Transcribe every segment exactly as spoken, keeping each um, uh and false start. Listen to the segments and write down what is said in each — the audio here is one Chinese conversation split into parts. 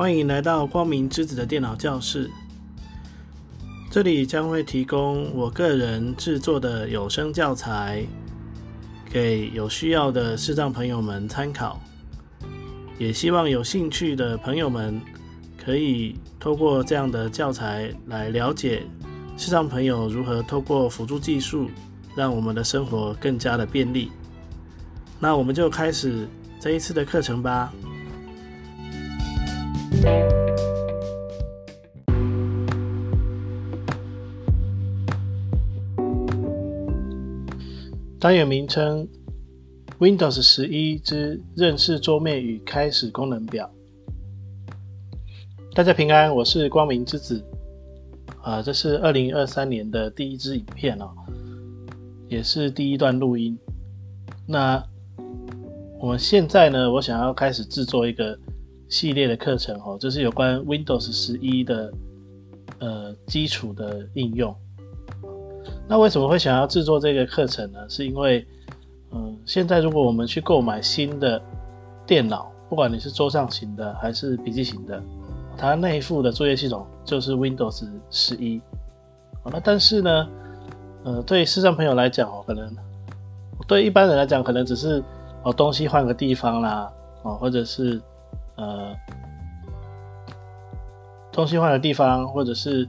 欢迎来到光明之子的电脑教室，这里将会提供我个人制作的有声教材，给有需要的视障朋友们参考，也希望有兴趣的朋友们可以透过这样的教材来了解视障朋友如何透过辅助技术让我们的生活更加的便利。那我们就开始这一次的课程吧。单元名称 Windows 十一之认识桌面与开始功能表。大家平安，我是光明之子、啊、这是二零二三年的第一支影片、哦、也是第一段录音。那我们现在呢，我想要开始制作一个系列的课程、哦、就是有关 Windows 十一的、呃、基础的应用。那为什么会想要制作这个课程呢？是因为、呃、现在如果我们去购买新的电脑，不管你是桌上型的还是笔记型的，它内附的作业系统就是 Windows 十一、哦、那但是呢、呃、对视障朋友来讲、哦、可能对一般人来讲可能只是、哦、东西换个地方啦、哦、或者是呃，东西换的地方，或者是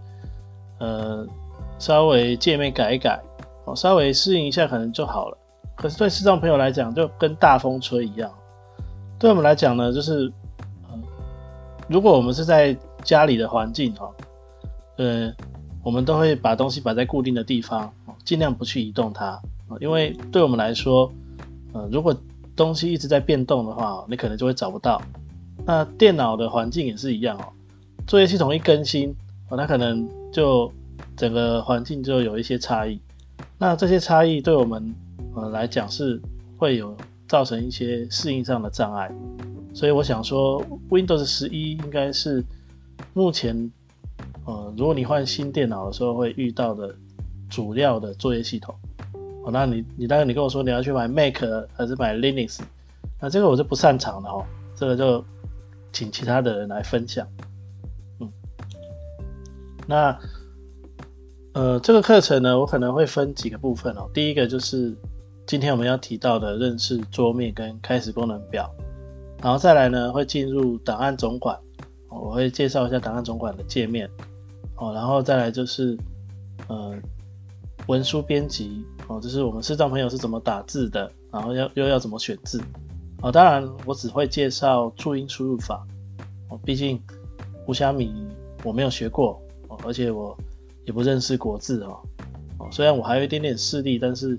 呃，稍微界面改一改、哦，稍微适应一下可能就好了。可是对视障朋友来讲，就跟大风吹一样。对我们来讲呢，就是、呃、如果我们是在家里的环境、哦、呃，我们都会把东西摆在固定的地方，哦、尽量不去移动它、哦，因为对我们来说，呃，如果东西一直在变动的话，哦、你可能就会找不到。那电脑的环境也是一样哦，作业系统一更新、哦、它可能就整个环境就有一些差异。那这些差异对我们、呃、来讲是会有造成一些适应上的障碍。所以我想说 Windows 十一应该是目前、呃、如果你换新电脑的时候会遇到的主要的作业系统、哦、那你你当然你跟我说你要去买 Mac 还是买 Linux， 那这个我是不擅长的哦，这个就请其他的人来分享。嗯，那呃，这个课程呢，我可能会分几个部分哦。第一个就是今天我们要提到的认识桌面跟开始功能表，然后再来呢会进入档案总管、哦，我会介绍一下档案总管的界面哦，然后再来就是呃文书编辑哦，就是我们视障朋友是怎么打字的，然后要又要怎么选字。哦、当然我只会介绍注音输入法、哦、毕竟无虾米我没有学过、哦、而且我也不认识国字、哦哦、虽然我还有一点点视力，但是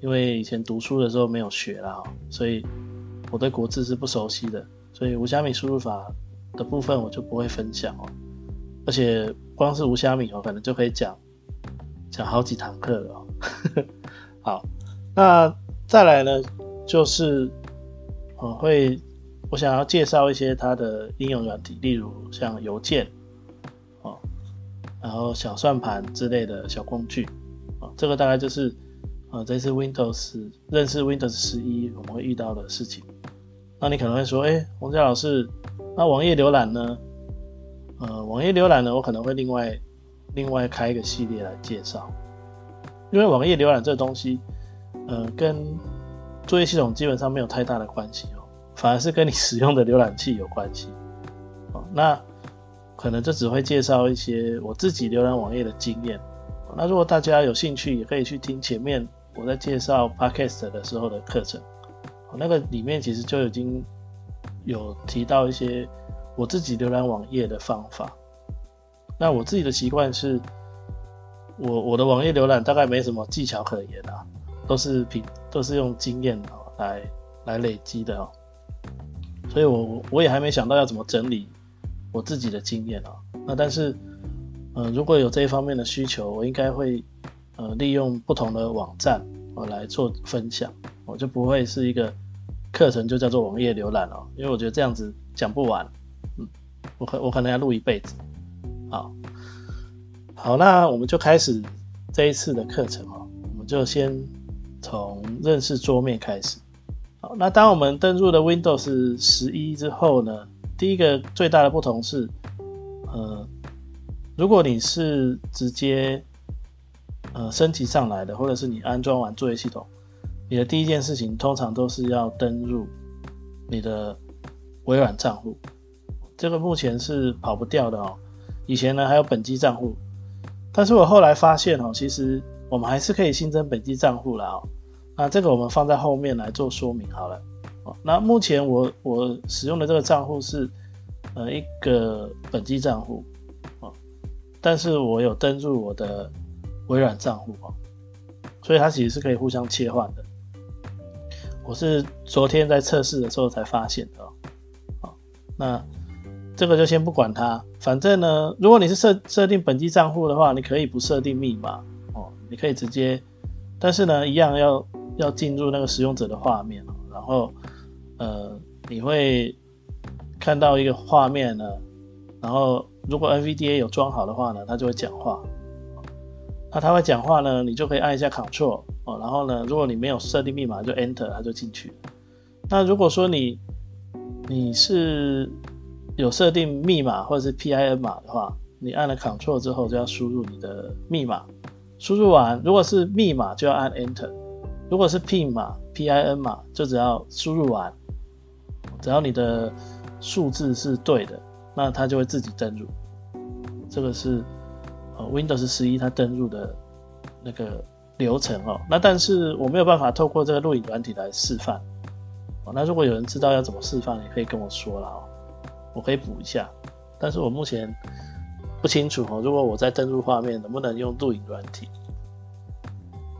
因为以前读书的时候没有学啦、哦、所以我对国字是不熟悉的，所以无虾米输入法的部分我就不会分享、哦、而且光是无虾米、哦、可能就可以讲讲好几堂课了、哦、好，那再来呢就是我会，我想要介绍一些它的应用软体，例如像邮件、哦、然后小算盘之类的小工具、哦、这个大概就是、呃、这次 Windows 认识 Windows 十一我们会遇到的事情。那你可能会说，诶，洪家老师，那网页浏览呢？呃，网页浏览呢，我可能会另外另外开一个系列来介绍，因为网页浏览这个东西，呃，跟作业系统基本上没有太大的关系哦，反而是跟你使用的浏览器有关系、哦、那可能就只会介绍一些我自己浏览网页的经验、哦、那如果大家有兴趣也可以去听前面我在介绍 Podcast 的时候的课程、哦、那个里面其实就已经有提到一些我自己浏览网页的方法。那我自己的习惯是 我, 我的网页浏览大概没什么技巧可言啊，都是平都是用经验、哦、来来累积的哦，所以我我也还没想到要怎么整理我自己的经验哦。那但是，呃，如果有这一方面的需求，我应该会呃利用不同的网站我、哦、来做分享，我、哦、就不会是一个课程就叫做网页浏览哦，因为我觉得这样子讲不完，嗯，我可我可能要录一辈子。好，好，那我们就开始这一次的课程哦，我们就先从认识桌面开始。好，那当我们登入了 Windows 十一之后呢，第一个最大的不同是，呃，如果你是直接呃升级上来的，或者是你安装完作业系统，你的第一件事情通常都是要登入你的微软账户，这个目前是跑不掉的哦。以前呢还有本机账户，但是我后来发现哦，其实我们还是可以新增本机账户啦哦。那这个我们放在后面来做说明好了。那目前我我使用的这个账户是呃一个本机账户，但是我有登入我的微软账户，所以它其实是可以互相切换的。我是昨天在测试的时候才发现的。那这个就先不管它，反正呢，如果你是设设定本机账户的话，你可以不设定密码，你可以直接，但是呢，一样要要进入那个使用者的画面，然后呃，你会看到一个画面呢，然后如果 N V D A 有装好的话呢，它就会讲话。那它会讲话呢，你就可以按一下 Ctrl 哦，然后呢，如果你没有设定密码，就 Enter， 它就进去。那如果说你你是有设定密码或者是 P I N 码的话，你按了 Ctrl 之后就要输入你的密码。输入完，如果是密码就要按 Enter， 如果是 P I N 码 P I N 码就只要输入完，只要你的数字是对的，那它就会自己登入。这个是、呃、Windows 十一它登入的那个流程哦。那但是我没有办法透过这个录影软体来示范、哦、那如果有人知道要怎么示范，也可以跟我说啦、哦、我可以补一下，但是我目前不清楚、哦、如果我在登入画面能不能用录影软体，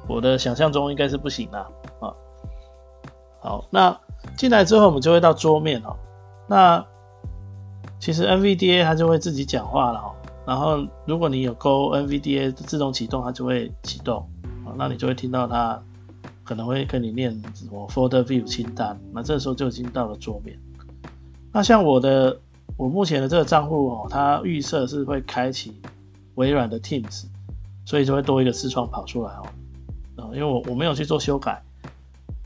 我的想象中应该是不行啦、啊、好，那进来之后我们就会到桌面、哦、那其实 N V D A 它就会自己讲话了、哦、然后如果你有勾 N V D A 自动启动，它就会启动，那你就会听到它可能会跟你念什么 folder view 清单，那这时候就已经到了桌面。那像我的我目前的这个账户、哦、它预设是会开启微软的 Teams， 所以就会多一个视窗跑出来、哦呃、因为 我, 我没有去做修改、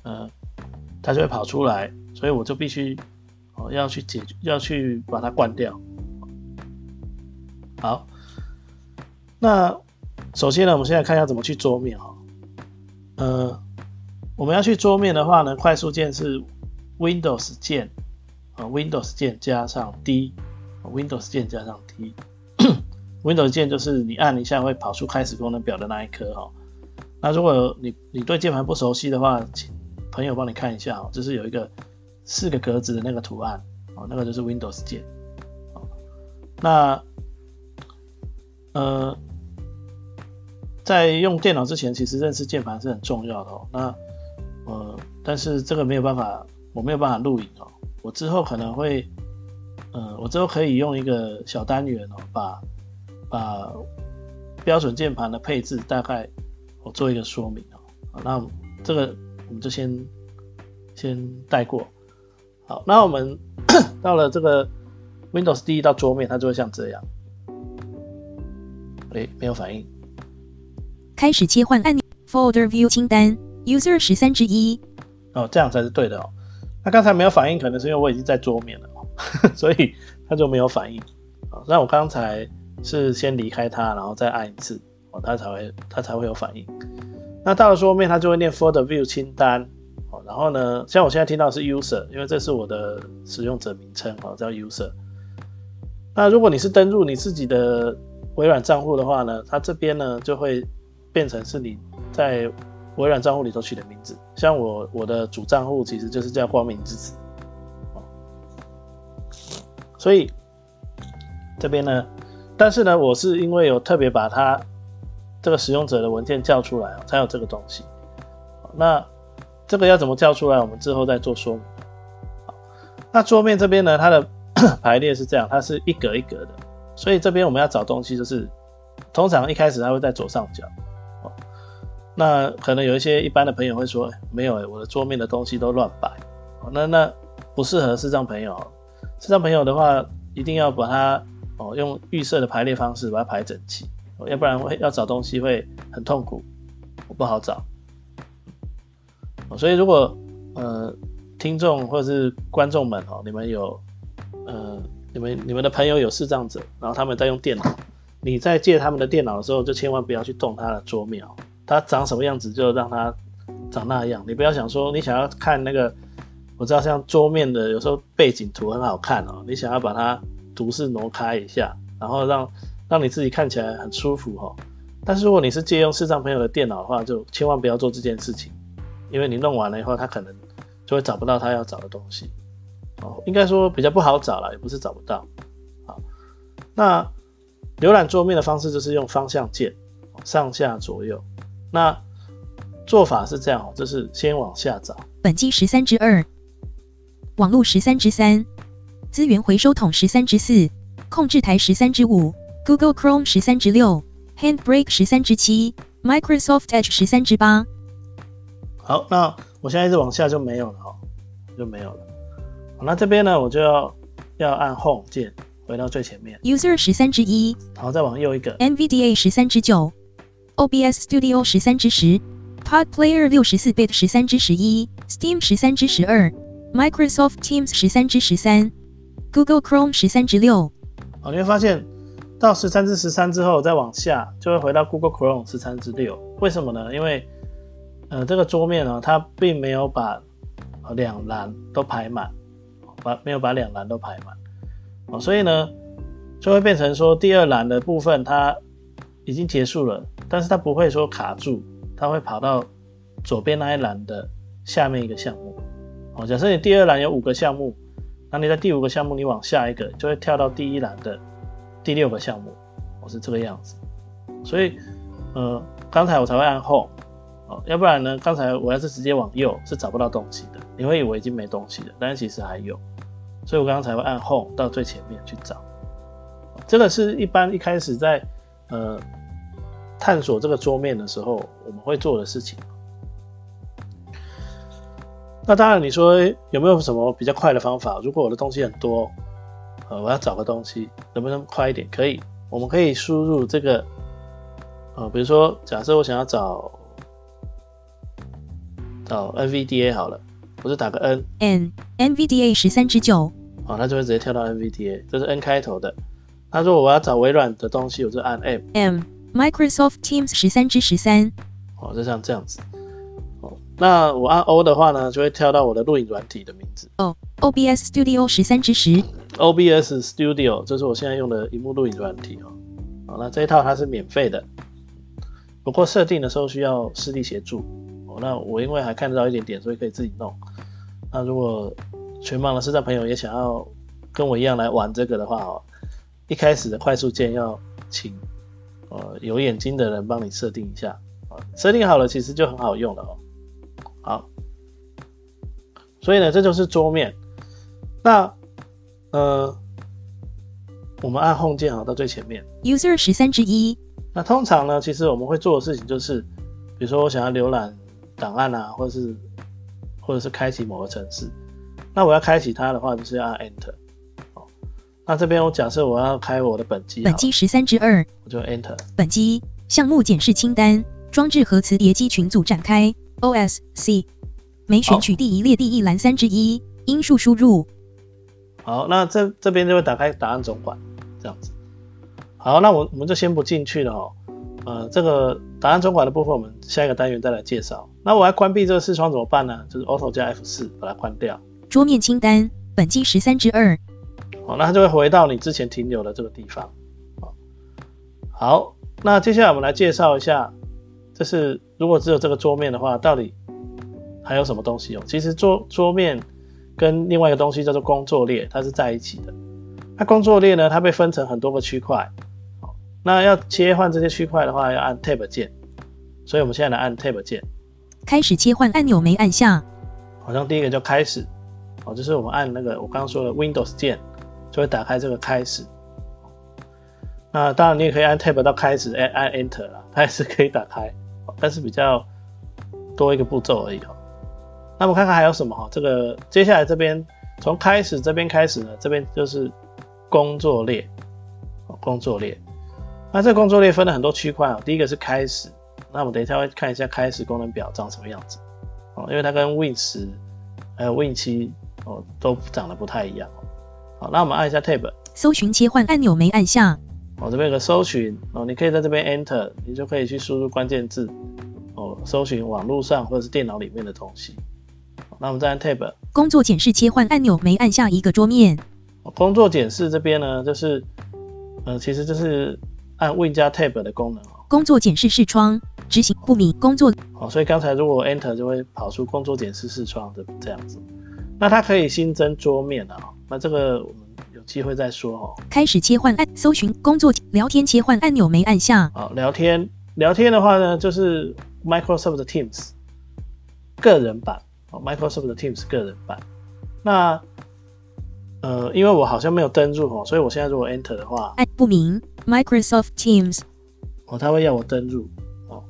呃、它就会跑出来，所以我就必须、哦、要去解决，要去把它关掉。好，那首先呢，我们现在看一下怎么去桌面、哦呃、我们要去桌面的话呢，快速键是 Windows 键Windows 键加上 D， Windows 键加上 D Windows 键就是你按一下会跑出开始功能表的那一颗、哦、那如果 你, 你对键盘不熟悉的话，请朋友帮你看一下、哦、就是有一个四个格子的那个图案、哦、那个就是 Windows 键、哦、那呃，在用电脑之前其实认识键盘是很重要的、哦、那、呃、但是这个没有办法，我没有办法录影哦，我之后可能会，呃，我之后可以用一个小单元哦，把把标准键盘的配置大概我做一个说明哦。那这个我们就先先带过。好，那我们到了这个 Windows 第一到桌面，它就会像这样。哎，没有反应。开始切换按钮 ，Folder View 清单 ，User 十三之一。哦，这样才是对的哦。那刚才没有反应，可能是因为我已经在桌面了，呵呵，所以它就没有反应。那我刚才是先离开它，然后再按一次，它才会它才会有反应。那到了桌面，它就会念 folder view 清单。然后呢，像我现在听到的是 user， 因为这是我的使用者名称，叫 user。那如果你是登入你自己的微软账户的话呢，它这边呢就会变成是你在微软账户里头取的名字，像我我的主账户其实就是叫光明之子，所以这边呢，但是呢，我是因为有特别把它这个使用者的文件叫出来，才有这个东西。那这个要怎么叫出来，我们之后再做说明。那桌面这边呢，它的排列是这样，它是一格一格的，所以这边我们要找东西，就是通常一开始它会在左上角。那可能有一些一般的朋友会说、欸、没有、欸、我的桌面的东西都乱摆，那那不适合视障朋友、哦、视障朋友的话一定要把它、哦、用预设的排列方式把它排整齐、哦、要不然会要找东西会很痛苦，不好找、哦、所以如果呃听众或是观众们、哦、你们有呃，你们你们的朋友有视障者，然后他们在用电脑，你在借他们的电脑的时候，就千万不要去动他的桌面，他长什么样子就让他长那样。你不要想说你想要看那个，我知道像桌面的有时候背景图很好看哦，你想要把它图示挪开一下，然后让让你自己看起来很舒服哦。但是如果你是借用视障朋友的电脑的话，就千万不要做这件事情，因为你弄完了以后，他可能就会找不到他要找的东西。哦，应该说比较不好找啦，也不是找不到。好，那浏览桌面的方式就是用方向键，上下左右。那做法是这样，就是先往下找。本机十三之二，网路十三之三，资源回收桶十三之四，控制台十三之五， Google Chrome十三之六， Handbrake十三之七， Microsoft Edge十三之八。好，那我现在一直往下就没有了哦，就没有了。那这边呢，我就要要按 Home 键回到最前面。User 十三之一，然后再往右一个。N V D A 十三之九， O B S Studio 十三之十， Pod Player 六十四 bit 十三之十一， Steam 十三之十二， Microsoft Teams 十三之十三， Google Chrome 十三之六。好，你会发现到十三之十三之后，再往下就会回到 Google Chrome 十三之六。为什么呢？因为呃这个桌面呢，它并没有把两栏都排满。把没有把两栏都排满，哦，所以呢，就会变成说第二栏的部分它已经结束了，但是它不会说卡住，它会跑到左边那一栏的下面一个项目。哦，假设你第二栏有五个项目，那你在第五个项目你往下一个，就会跳到第一栏的第六个项目，哦，是这个样子。所以，呃，刚才我才会按 Home，哦，要不然呢，刚才我要是直接往右是找不到东西的，你会以为已经没东西了，但是其实还有。所以我刚刚才会按 Home 到最前面去找，这个是一般一开始在呃探索这个桌面的时候我们会做的事情。那当然你说有没有什么比较快的方法？如果我的东西很多，呃，我要找个东西，能不能快一点？可以，我们可以输入这个，呃，比如说假设我想要找找 N V D A 好了。我就打个 N N N V D A 十三之九，好，它就会直接跳到 N V D A， 这是 N 开头的。那如果我要找微软的东西，我就按 M M Microsoft Teams 十三之十三，哦，就像这样子。哦，那我按 O 的话呢，就会跳到我的录影软体的名字。哦 ，O B S Studio 十三之十 ，O B S Studio 这是我现在用的萤幕录影软体哦。好，那这一套它是免费的，不过设定的时候需要视力协助。哦，那我因为还看得到一点点，所以可以自己弄。那如果全盲的视障朋友也想要跟我一样来玩这个的话，哦，一开始的快速键要请呃有眼睛的人帮你设定一下，设定好了其实就很好用了哦。好，所以呢这就是桌面。那呃我们按 Home 键好到最前面。User 十三之一。那通常呢，其实我们会做的事情就是，比如说我想要浏览档案啊，或者是或者是开启某个程式，那我要开启它的话，就是要按 Enter。哦，那这边我假设我要开我的本机，本机十三之二，我就 Enter。本机项目检视清单，装置和磁碟机群组展开 ，O S C。每选取第一列第一栏三之一，因数输入。好，那这这边就会打开档案总管，这样子。好，那我我们就先不进去了哦。呃，这个档案总管的部分，我们下一个单元再来介绍。那我要关闭这个视窗怎么办呢？就是 Alt 加 F 四 把它关掉。桌面清单，本机十三之二。好，那它就会回到你之前停留的这个地方。好，那接下来我们来介绍一下，就是如果只有这个桌面的话，到底还有什么东西哦？其实桌桌面跟另外一个东西叫做工作列，它是在一起的。那工作列呢，它被分成很多个区块。那要切换这些区块的话，要按 Tab 键，所以我们现在来按 Tab 键。开始切换按钮没按下，好像第一个叫开始，哦，就是我们按那个我刚刚说的 Windows 键，就会打开这个开始。那当然你也可以按 Tab 到开始，按 Enter 啦，它也是可以打开，但是比较多一个步骤而已哦。那我们看看还有什么哈，这个接下来这边从开始这边开始呢，这边就是工作列，工作列。那这个工作列分了很多区块哦，第一个是开始，那我们等一下会看一下开始功能表长什么样子哦，因为它跟 Win 十还有 Win 七哦都长得不太一样哦。好，那我们按一下 Tab， 搜寻切换按钮没按下。哦，这边有个搜寻哦，你可以在这边 Enter， 你就可以去输入关键字哦，搜寻网络上或者是电脑里面的东西。那我们再按 Tab， 工作检视切换按钮没按下一个桌面。哦、工作检视这边呢，就是呃，其实就是按 Win 加 Tab 的功能哦。工作检视视窗执行不明工作。哦，所以刚才如果 Enter 就会跑出工作检视视窗的这样子。那它可以新增桌面啊、哦，那这个我们有机会再说哦。开始切换按搜寻工作聊天切换按钮没按下。好、哦，聊天聊天的话呢，就是 Microsoft Teams 个人版。哦 ，Microsoft Teams 个人版。那呃，因为我好像没有登入哦，所以我现在如果 Enter 的话，按不明 Microsoft Teams， 哦，他会要我登入哦，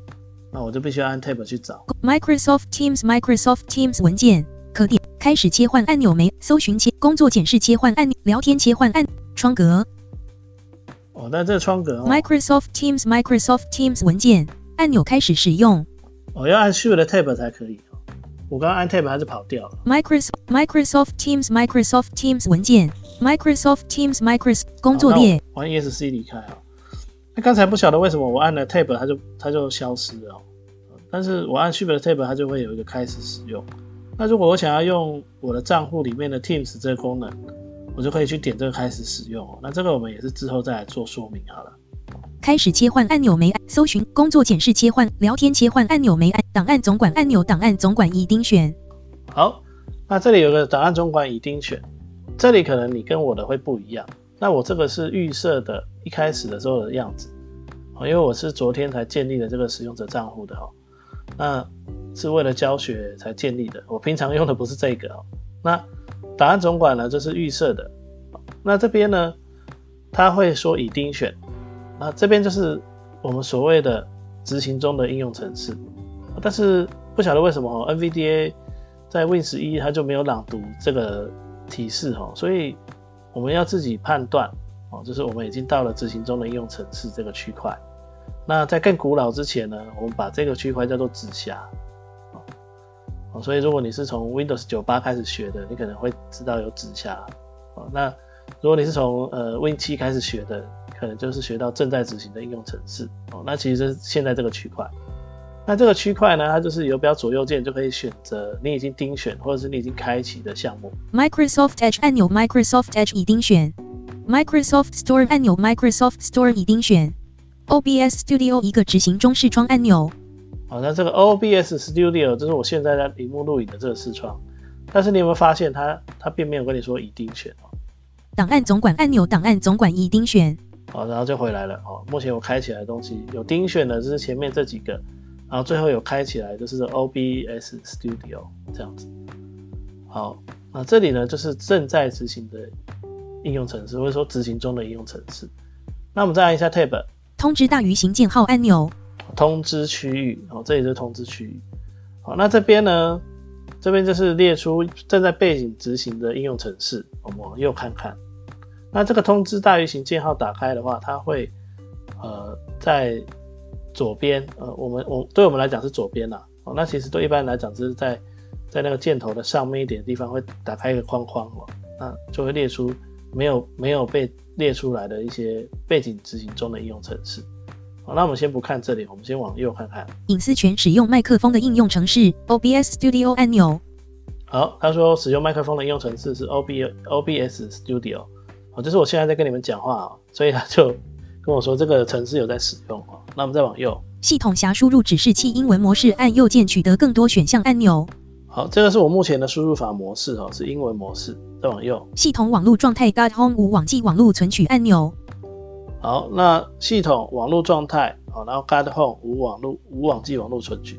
那我就必须按 Tab 去找 Microsoft Teams Microsoft Teams 文件，可点开始切换按钮没搜寻切工作检视切换按钮聊天切换按窗格，哦，那这个窗格、哦、Microsoft Teams Microsoft Teams 文件按钮开始使用，哦，要按 Shift 的 Tab 才可以。我刚刚按 Tab 还是跑掉了。Microsoft Microsoft Teams Microsoft Teams 文件 Microsoft Teams Microsoft 工作列。玩 E S C 离开啊、哦。那刚才不晓得为什么我按了 Tab 它就它就消失了、哦。但是我按 Shift 的 Tab 它就会有一个开始使用。那如果我想要用我的账户里面的 Teams 这个功能，我就可以去点这个开始使用、哦。那这个我们也是之后再来做说明好了。开始切换按钮没按，搜寻工作检视切换聊天切换按钮没按，档案总管按钮档案总管已丁选。好，那这里有个档案总管已丁选，这里可能你跟我的会不一样。那我这个是预设的一开始的时候的样子，因为我是昨天才建立了这个使用者账户的哦，那是为了教学才建立的，我平常用的不是这个哦。那档案总管呢，就是预设的。那这边呢，它会说已丁选。那这边就是我们所谓的执行中的应用程式，但是不晓得为什么 N V D A 在 Win 十一 它就没有朗读这个提示，所以我们要自己判断，就是我们已经到了执行中的应用程式这个区块。那在更古老之前呢，我们把这个区块叫做直辖。所以如果你是从 Windows 九八 开始学的，你可能会知道有直辖。那如果你是从呃 Win 七 开始学的，可能就是学到正在执行的应用程式、哦、那其实是现在这个区块。那这个区块呢，它就是游标左右键就可以选择你已经钉选或者是你已经开启的项目。Microsoft Edge 按钮 Microsoft Edge 已钉选。Microsoft Store 按钮 Microsoft Store 已钉选。O B S Studio 一个执行中视窗按钮。好，那这个 O B S Studio 就是我现在在屏幕录影的这个视窗，但是你有没有发现它它并没有跟你说已钉选、哦、档案总管按钮档案总管已钉选。好，然后就回来了哦。目前我开起来的东西有钉选的，就是前面这几个，然后最后有开起来就是 O B S Studio 这样子。好，那这里呢就是正在执行的应用程式，或者说执行中的应用程式。那我们再按一下 Tab， 通知大于行键号按钮，通知区域哦，这里就是通知区域。好，那这边呢，这边就是列出正在背景执行的应用程式，我们往右看看。那这个通知大于行键号打开的话，它会呃在左边，呃我们我对我们来讲是左边啦、哦、那其实对一般人来讲就是在在那个箭头的上面一点的地方会打开一个框框、哦、那就会列出没有没有被列出来的一些背景执行中的应用程式。好，那我们先不看这里，我们先往右看看。隐私权使用麦克风的应用程式 O B S Studio 按钮。好，他说使用麦克风的应用程式是 O B S Studio。好，就是我现在在跟你们讲话、哦、所以他就跟我说这个程式有在使用、哦、那我们再往右，系统匣输入指示器英文模式按右键取得更多选项按钮。好，这个是我目前的输入法模式、哦、是英文模式。再往右，系统网络状态 Got Home 无网际网络存取按钮。好，那系统网络状态，好，然后 Got Home 无网络无网际网络存取，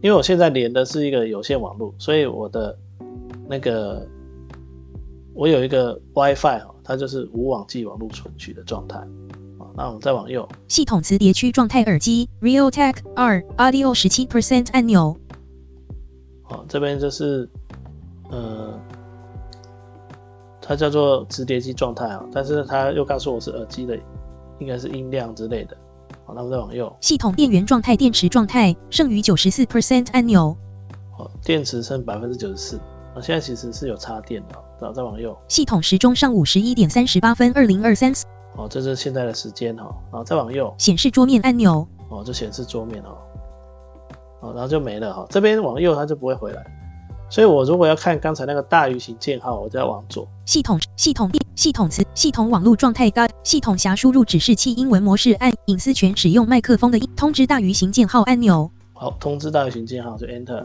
因为我现在连的是一个有线网络，所以我的那个我有一个 Wi-Fi、哦，它就是无网际网络存取的状态。那我们再往右，系统磁碟区状态耳机 Realtek 二 Audio 十七 percent 按钮。好，这边就是呃，它叫做磁碟机状态啊，但是它又告诉我是耳机的，应该是音量之类的。好，那我们再往右，系统电源状态电池状态剩余 百分之九十四 按钮。好，电池剩 百分之九十四。啊，现在其实是有插电的。然后再往右，系统时钟上午十一点三十八分，二零二三。哦，这是现在的时间哈。然后再往右，显示桌面按钮。哦，就显示桌面哈。哦，然后就没了哈。这边往右它就不会回来。所以我如果要看刚才那个大于型键号，我就要往左。系统系统系统词系统网络状态高系统匣输入指示器英文模式按隐私权使用麦克风的通知大于型键号按钮。好，通知大于型键号就 Enter。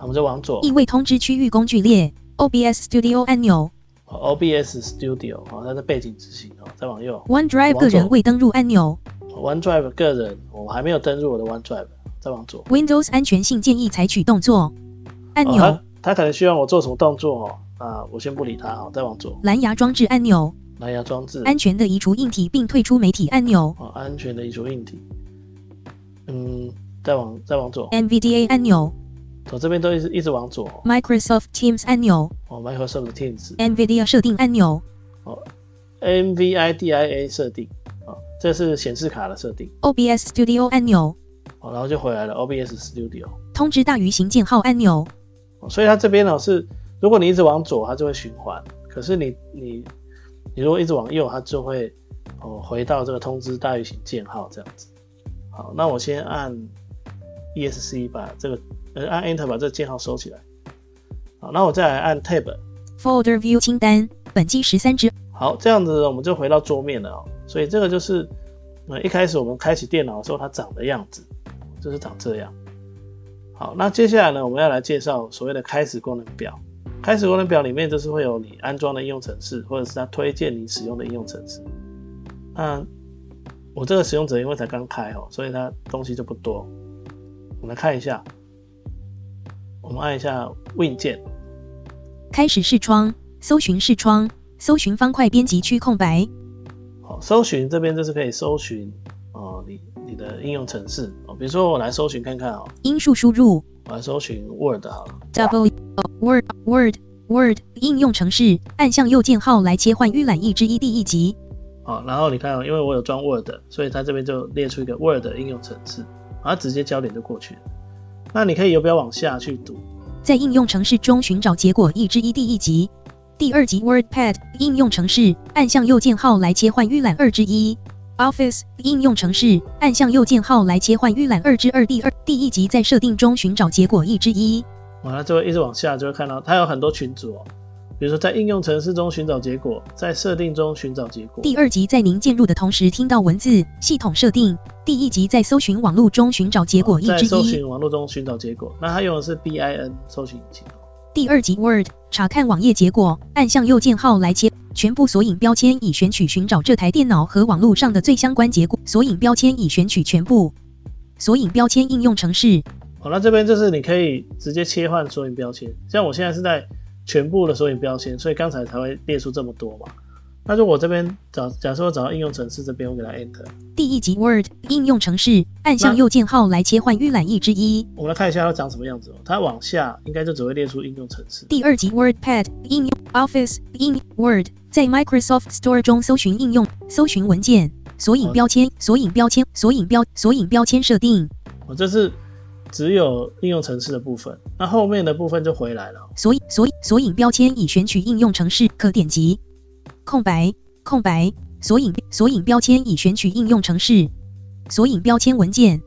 我们就往左。易位通知区域工具列 O B S Studio 按钮。哦、O B S Studio 哦，它是背景执行哦。再往右。OneDrive 个人未登入按钮。OneDrive 个人，我还没有登入我的 OneDrive。再往左。Windows 安全性建议采取动作。按钮、哦他，他可能希望我做什么动作哦，啊，我先不理他哦，再往左。蓝牙装置按钮，蓝牙装置，安全的移除硬体并退出媒体按钮，哦，安全的移除硬体，嗯，再往再往左。N V D A 按钮，我、哦、这边都一直一直往左、哦。Microsoft Teams 按钮，哦 ，Microsoft Teams，N V D A 设定按钮，哦 ，N V D A 设定，哦，这是显示卡的设定。O B S Studio 按钮，哦，然后就回来了 ，O B S Studio， 通知大于型键号按钮。所以它这边呢是，如果你一直往左，它就会循环；可是你你你如果一直往右，它就会哦回到这个通知大于型键号这样子。好，那我先按 E S C 把这个呃按 Enter 把这个键号收起来。好，那我再来按 Tab Folder View 清单，本机十三只。好，这样子我们就回到桌面了哦。所以这个就是呃一开始我们开启电脑的时候它长的样子，就是长这样。好，那接下来呢，我们要来介绍所谓的开始功能表。开始功能表里面就是会有你安装的应用程式，或者是它推荐你使用的应用程式。那我这个使用者因为才刚开哦，所以它东西就不多。我们来看一下，我们按一下 Win 键，开始视窗，搜寻视窗，搜寻方块编辑区空白。好，搜寻这边就是可以搜寻哦，你。你的应用程式哦，比如说我来搜寻看看哦，音数输入，我来搜寻 Word 好了 ，W Word Word Word 应用程式，按向右键号来切换预览一之一第一集。好，然后你看哦，因为我有装 Word， 所以它这边就列出一个 Word 应用程式，然后直接焦点就过去了。那你可以游标往下去读，在应用程式中寻找结果一之一第一集，第二集 WordPad 应用程式，按向右键号来切换预览二之一。Office 应用程式，按向右键号来切换预览 二之二 第二第一集，在设定中寻找结果 一之一。哇，它就会一直往下，就会看到它有很多群组哦。比如说在应用程式中寻找结果，在设定中寻找结果。第二集在您键入的同时听到文字系统设定，第一集在搜寻网络中寻找结果 一之一。在搜寻网络中寻找结果，那它用的是 Bing 搜寻引擎。第二集 Word 查看网页结果，按向右键号来切。全部索引标签已选取，寻找这台电脑和网络上的最相关结果。索引标签已选取全部索引标签应用程式。好，那这边就是你可以直接切换索引标签，像我现在是在全部的索引标签，所以刚才才会列出这么多嘛。那就我这边找，假设我找到应用程式这边，我给它 Enter。第一集 Word 应用程式，按向右键号来切换预览一之一。我们来看一下它长什么样子哦。它往下应该就只会列出应用程式。第二集 WordPad 应用 Office 应 Word。在 Microsoft Store 中搜寻应用，搜寻文件，索引标签，索引标签，索引标，索引标签设定。哦，这是只有应用程式的部分，那后面的部分就回来了。索引，索引，索引标签已选取应用程式，可点击空白，空白，索引，索引标签已选取应用程式，索引标签文件。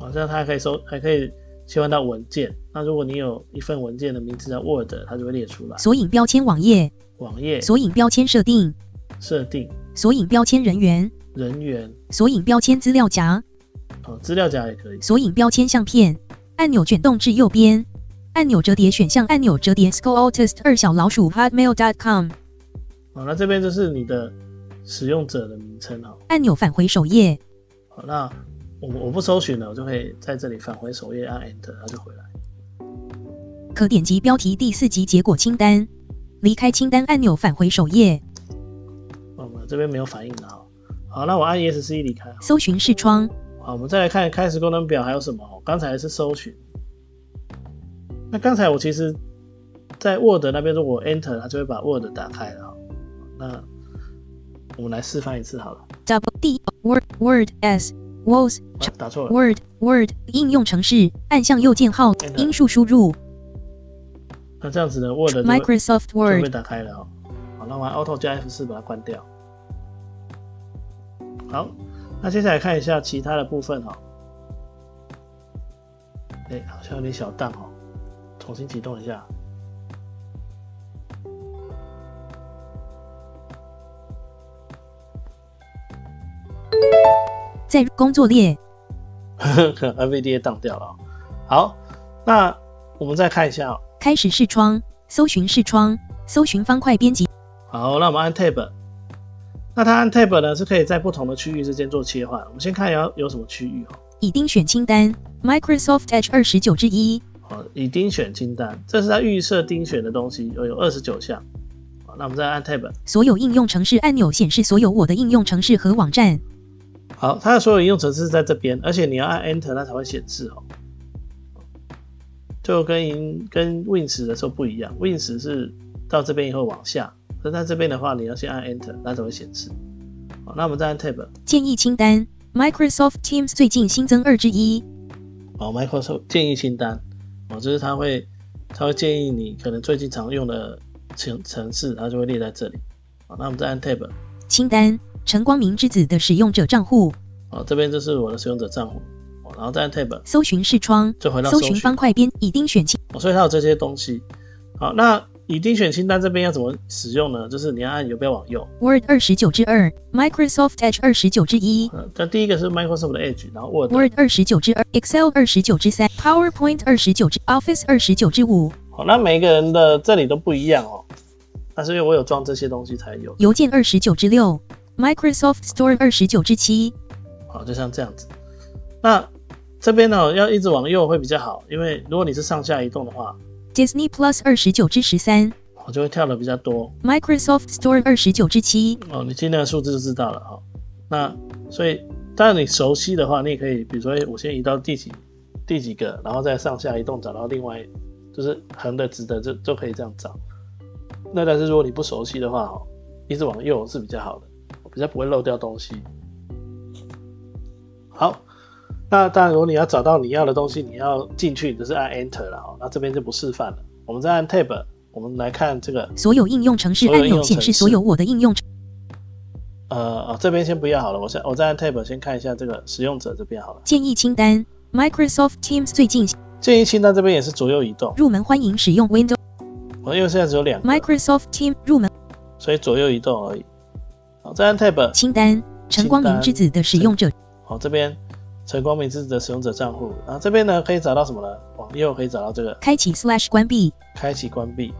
哦，这样它还可以搜，还可以切换到文件。那如果你有一份文件的名字叫 Word， 它就会列出来。索引标签网页。网页索引标签设定，设定索引标签人员，人员索引标签资料夹，哦，资料夹也可以。索引标签相片按钮卷动至右边，按钮折叠选项，按钮折叠 scottest 二 小老鼠 hotmail 点 com。好，那这边就是你的使用者的名称哦。按钮返回首页。好，那我我不搜寻了，我就可以在这里返回首页，按 Enter 它就回来。可点击标题第四集结果清单。离开清单按钮返回首页。我们这边没有反应的哈。好，那我按 E S C 离开。搜寻视窗。好，我们再来看开始功能表还有什么。刚才是搜寻。那刚才我其实在 Word 那边，如果 Enter 它就会把 Word 打开了。那我们来示范一次好了。W Word Word S Words 打错了。Word Word 应用程式，按向右键号，音数输入。那这样子呢 Word 就被打开了、哦、好，那我按 Alt 加 F 四 把它关掉。好，那接下来看一下其他的部分哦。哎、欸，好像有点小档哦，重新启动一下。在工作列，可能 N V D A 当掉了、哦。好，那我们再看一下、哦、开始视窗，搜寻视窗，搜寻方块编辑。好，那我们按 Tab。那它按 Tab 呢，是可以在不同的区域之间做切换。我们先看要有什么区域哦。已钉选清单 ，Microsoft Edge 二十九之一。好，已钉选清单，这是它预设钉选的东西，有二十九项。好，那我们再按 Tab。所有应用程式按钮显示所有我的应用程式和网站。好，它的所有应用程式在这边，而且你要按 Enter 它才会显示哦，就跟跟 Win 十 的时候不一样 ，Win 十 是到这边以后往下，但在这边的话，你要先按 Enter 它才会显示。好，那我们再按 Tab。建议清单 ，Microsoft Teams 最近新增二之一。哦 ，Microsoft 建议清单，哦，就是它会它会建议你可能最近常用的程式，它就会列在这里。好，那我们再按 Tab。清单。陈光明之子的使用者账户。好，这边就是我的使用者账户。然后再按 Tab。搜寻视窗。就回到搜寻方块边已钉选清单。所以它有这些东西。好，那已钉选清单这边要怎么使用呢？就是你要按右边往右。Word 二十九之二 ，Microsoft Edge 二十九之一。那第一个是 Microsoft Edge， 然后 Word。Word 二十九之二 ，Excel 二十九之三 ，PowerPoint 二十九之 ，Office 二十九之五。好，那每一个人的这里都不一样哦。那是因为我有装这些东西才有。邮件二十九之六。Microsoft Store 二十九之七，好，就像这样子。那这边呢，要一直往右会比较好，因为如果你是上下移动的话 ，Disney Plus 二十九之十三，我就会跳的比较多。Microsoft Store 二十九之七，哦，你听那个数字就知道了哈、哦。那所以，当然你熟悉的话，你也可以，比如说我先移到第几第几个，然后再上下移动找到另外，就是横的、直的就就可以这样找。那但是如果你不熟悉的话，哦，一直往右是比较好的。比较不会漏掉东西。好，那当然，如果你要找到你要的东西，你要进去，你就是按 Enter 了哦。那这边就不示范了，我们再按 Tab， 我们来看这个所有应用程式按钮显示所有我的应用程式。呃、哦，这边先不要好了，我先我再按 Tab 先看一下这个使用者这边好了。建议清单 ，Microsoft Teams 最近建议清单这边也是左右移动。入门欢迎使用 Windows， 我因为现在只有两个 Microsoft Teams 入门，所以左右移动而已。好，再按 Tab 清单，陈光明之子的使用者。好，这边陈光明之子的使用者账户，然后这边呢可以找到什么呢？往右可以找到这个开启 slash 关闭，开启关闭。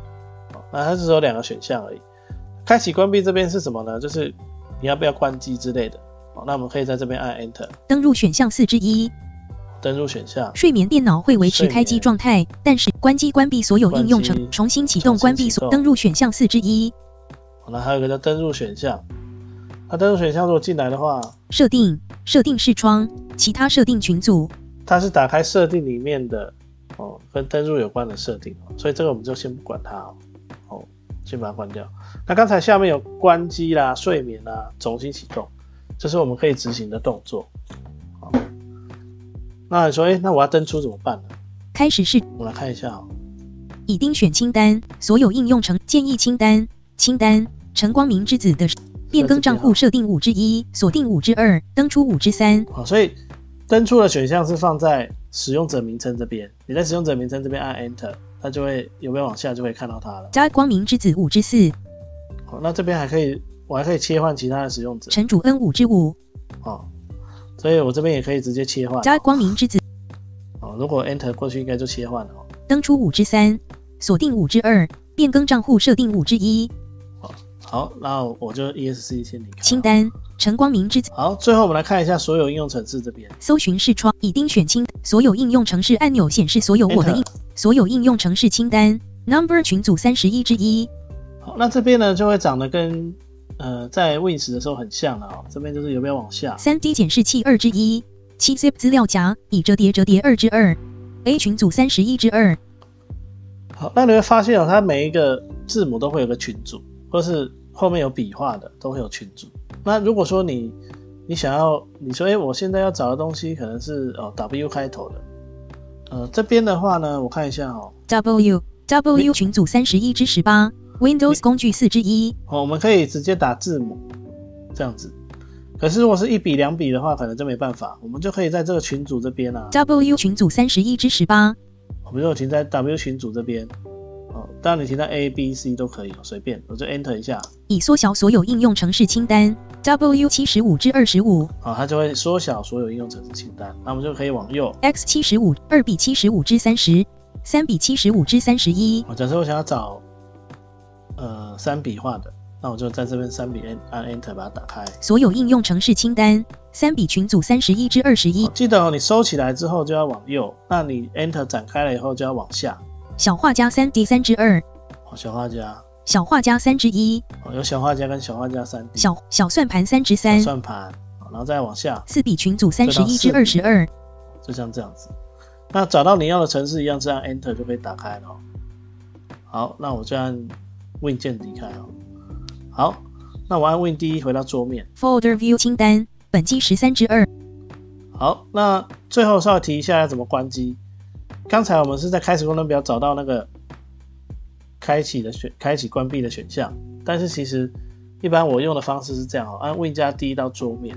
好，那它只有两个选项而已。开启关闭这边是什么呢？就是你要不要关机之类的。好，那我们可以在这边按 Enter。登入选项四之一。登入选项。睡眠电脑会维持开机状态，但是关机关闭所有应用程，重新启动关闭所。登入选项四之一。好，那还有一个叫登入选项。它、啊、登录选项如果进来的话，设定设定视窗，其他设定群组，它是打开设定里面的哦，跟登录有关的设定，所以这个我们就先不管它哦，哦先把它关掉。那刚才下面有关机啦、睡眠啦、重新启动，这是我们可以执行的动作。好，那你说，哎、欸，那我要登出怎么办呢？开始是，我们来看一下哦，已钉选清单，所有应用程建议清单，清单，陈光明之子的。变更账户设定五之一，锁定五之二，登出五之三。好，所以登出的选项是放在使用者名称这边。你在使用者名称这边按 Enter， 它就会有没有往下就会看到它了。加光明之子五之四。好，那这边还可以，我还可以切换其他的使用者。陈主恩五之五。好，所以我这边也可以直接切换。加光明之子。好，如果 Enter 过去应该就切换了。登出五之三，锁定五之二，变更账户设定五之一。好，那我就 E S C 先离开清单，陈光明之子。好，最后我们来看一下所有应用程式这边。搜寻视窗已钉选清单，所有应用程式按钮显示所有我的应所有应用程式清单 ，Number 群组三十一之一。好，那这边呢就会长得跟呃在 Win 十 的时候很像了哦。这边就是有没有往下 ？三 D 显示器二之一 ，七 Zip 资料夹已折叠折叠二之二 ，A 群组三十一之二。好，那你会发现哦，它每一个字母都会有个群组，或是后面有笔画的都会有群组。那如果说你你想要你说哎、欸，我现在要找的东西可能是哦 W 开头的，呃这边的话呢，我看一下哦 W W 群组三十一之十八 ，Windows 工具四之一。哦，我们可以直接打字母，这样子。可是如果是一笔两笔的话，可能就没办法。我们就可以在这个群组这边啊 ，W 群组三十一之十八。我们就停在 W 群组这边。 当然，你提到 A、B、C 都可以，随便，我就 Enter 一下。已缩小所有应用程式清单 W 七十五之二十五。好，它就会缩小所有应用程式清单。那我们就可以往右 X 七十五 二比七十五之三十 三比七十五之三十一。我假设我想要找呃三笔画的，那我就在这边三比按 Enter 把它打开。所有应用程式清单三比群组三十一之二十一。记得哦，你收起来之后就要往右，那你 Enter 展开了以后就要往下。 小画家三 D 三之二，小画家，小画家三之一，有小画家跟小画家三 D， 小小算盘三之三，算盘，然后再往下，四比群组三十一之二十二，就像这样子。那找到你要的程式一样，这样 Enter 就可以打开了。好，那我就按 Win 键离开哦。好，那我按 Win 第一回到桌面 ，Folder View 清单，本机十三之二。好，那最后稍微提一下要怎么关机。 刚才我们是在开始功能表找到那个开启的选、开启关闭的选项，但是其实一般我用的方式是这样哦，按 Win 加 D 到桌面。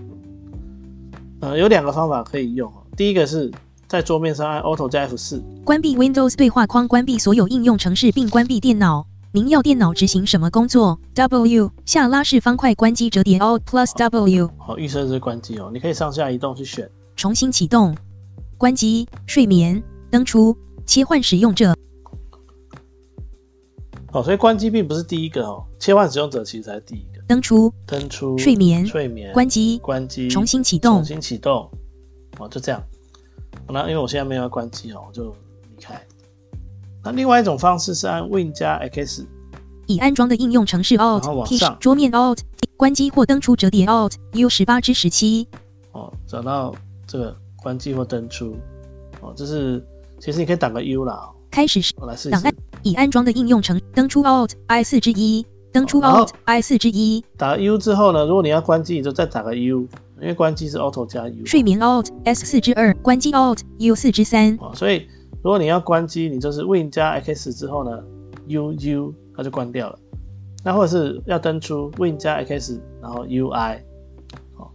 呃，有两个方法可以用哦，第一个是在桌面上按 Alt 加 F 四， 关闭 Windows 对话框，关闭所有应用程式并关闭电脑。您要电脑执行什么工作 ？W 下拉式方块关机折叠 Alt Plus W。好，预设是关机哦，你可以上下移动去选。重新启动，关机，睡眠。 登出，切换使用者。哦，所以关机并不是第一个哦，切换使用者其实才是第一个。登出，登出，睡眠，睡眠，关机，关机，重新启动，重新启动。哦，就这样。那因为我现在没有要关机哦，我就离开。那另外一种方式是按 Win 加 X， 已安装的应用程式 Alt P 桌面 Alt 关机或登出折叠 Alt U 十八之十七。哦，找到这个关机或登出。哦，这是。 其实你可以打个 U 啦。开始时，我来试一下。档案已安装的应用程登出 Alt I 四之一，登出 Alt I 四之一。打 U 之后呢，如果你要关机，你就再打个 U， 因为关机是 Alt 加 U。睡眠 Alt S 四之二，关机 Alt U 四之三。所以如果你要关机，你就是 Win 加 X 之后呢 ，U U 它就关掉了。那或者是要登出 Win 加 X， 然后 U I， 好，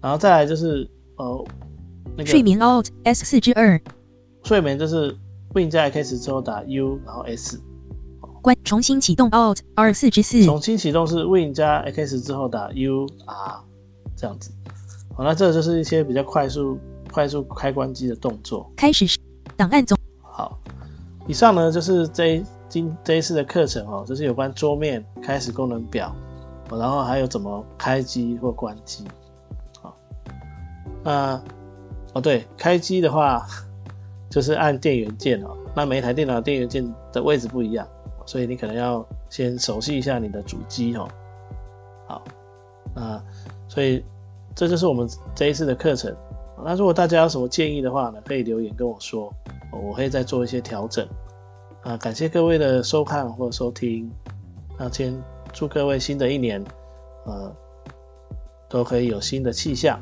然后再来就是呃那个睡眠 Alt S 四之二。 睡眠就是 Win 加 X 之后打 U， 然后 S， 关重新启动 Alt R 四之四。重新启动是 Win 加 X 之后打 U R 这样子。好，那这就是一些比较快速、快速开关机的动作。开始时，档案总。好，以上呢就是这一今这一次的课程哦，就是有关桌面开始功能表，然后还有怎么开机或关机。好，那哦对，开机的话。 就是按电源键哦，那每一台电脑电源键的位置不一样，所以你可能要先熟悉一下你的主机哦。好，那所以这就是我们这一次的课程。那如果大家有什么建议的话呢，可以留言跟我说，我可以再做一些调整。啊，感谢各位的收看或收听，那先祝各位新的一年，呃，都可以有新的气象。